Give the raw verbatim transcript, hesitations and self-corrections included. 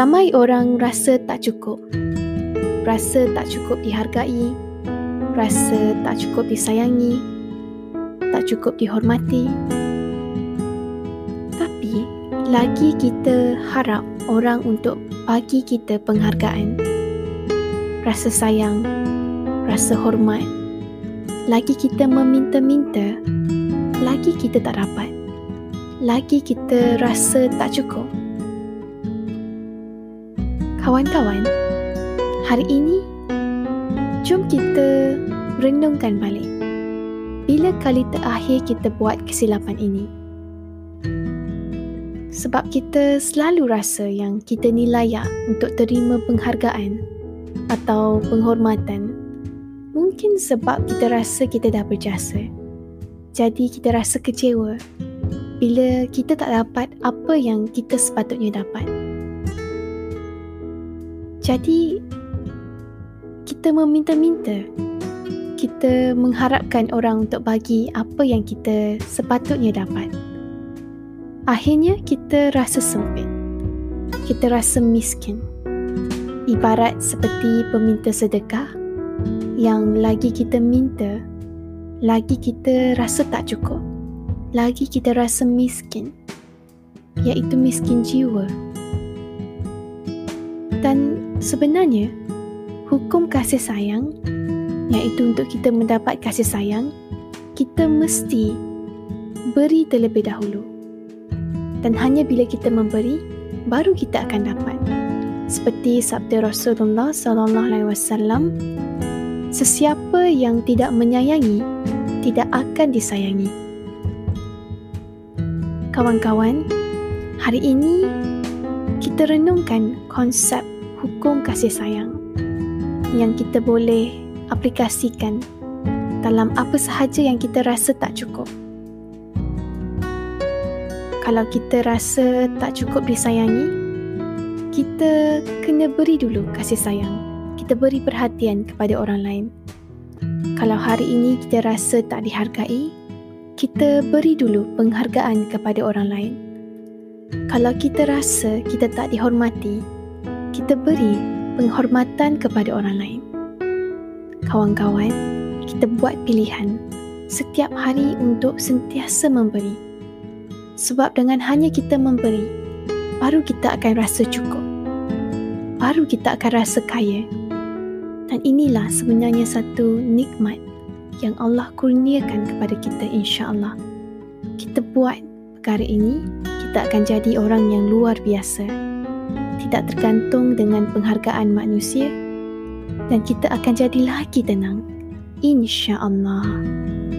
Ramai orang rasa tak cukup. Rasa tak cukup dihargai, rasa tak cukup disayangi, tak cukup dihormati. Tapi, lagi kita harap orang untuk bagi kita penghargaan. Rasa sayang, rasa hormat. Lagi kita meminta-minta, lagi kita tak dapat. Lagi kita rasa tak cukup. Kawan-kawan, hari ini, jom kita renungkan balik. Bila kali terakhir kita buat kesilapan ini? Sebab kita selalu rasa yang kita ni layak untuk terima penghargaan atau penghormatan. Mungkin sebab kita rasa kita dah berjasa. Jadi kita rasa kecewa bila kita tak dapat apa yang kita sepatutnya dapat. Jadi, kita meminta-minta. Kita mengharapkan orang untuk bagi apa yang kita sepatutnya dapat. Akhirnya, kita rasa sempit. Kita rasa miskin. Ibarat seperti peminta sedekah, yang lagi kita minta, lagi kita rasa tak cukup. Lagi kita rasa miskin, iaitu miskin jiwa. Dan sebenarnya, hukum kasih sayang, iaitu untuk kita mendapat kasih sayang, kita mesti beri terlebih dahulu. Dan hanya bila kita memberi, baru kita akan dapat. Seperti sabda Rasulullah sallallahu alaihi wasallam, sesiapa yang tidak menyayangi, tidak akan disayangi. Kawan-kawan, hari ini, kita renungkan konsep hukum kasih sayang yang kita boleh aplikasikan dalam apa sahaja yang kita rasa tak cukup. Kalau kita rasa tak cukup disayangi, kita kena beri dulu kasih sayang. Kita beri perhatian kepada orang lain. Kalau hari ini kita rasa tak dihargai, kita beri dulu penghargaan kepada orang lain. Kalau kita rasa kita tak dihormati, kita beri penghormatan kepada orang lain. Kawan-kawan, kita buat pilihan setiap hari untuk sentiasa memberi. Sebab dengan hanya kita memberi, baru kita akan rasa cukup. Baru kita akan rasa kaya. Dan inilah sebenarnya satu nikmat yang Allah kurniakan kepada kita, insya-Allah. Kita buat perkara ini, kita akan jadi orang yang luar biasa, tidak tergantung dengan penghargaan manusia, dan kita akan jadi lagi tenang, insya-Allah.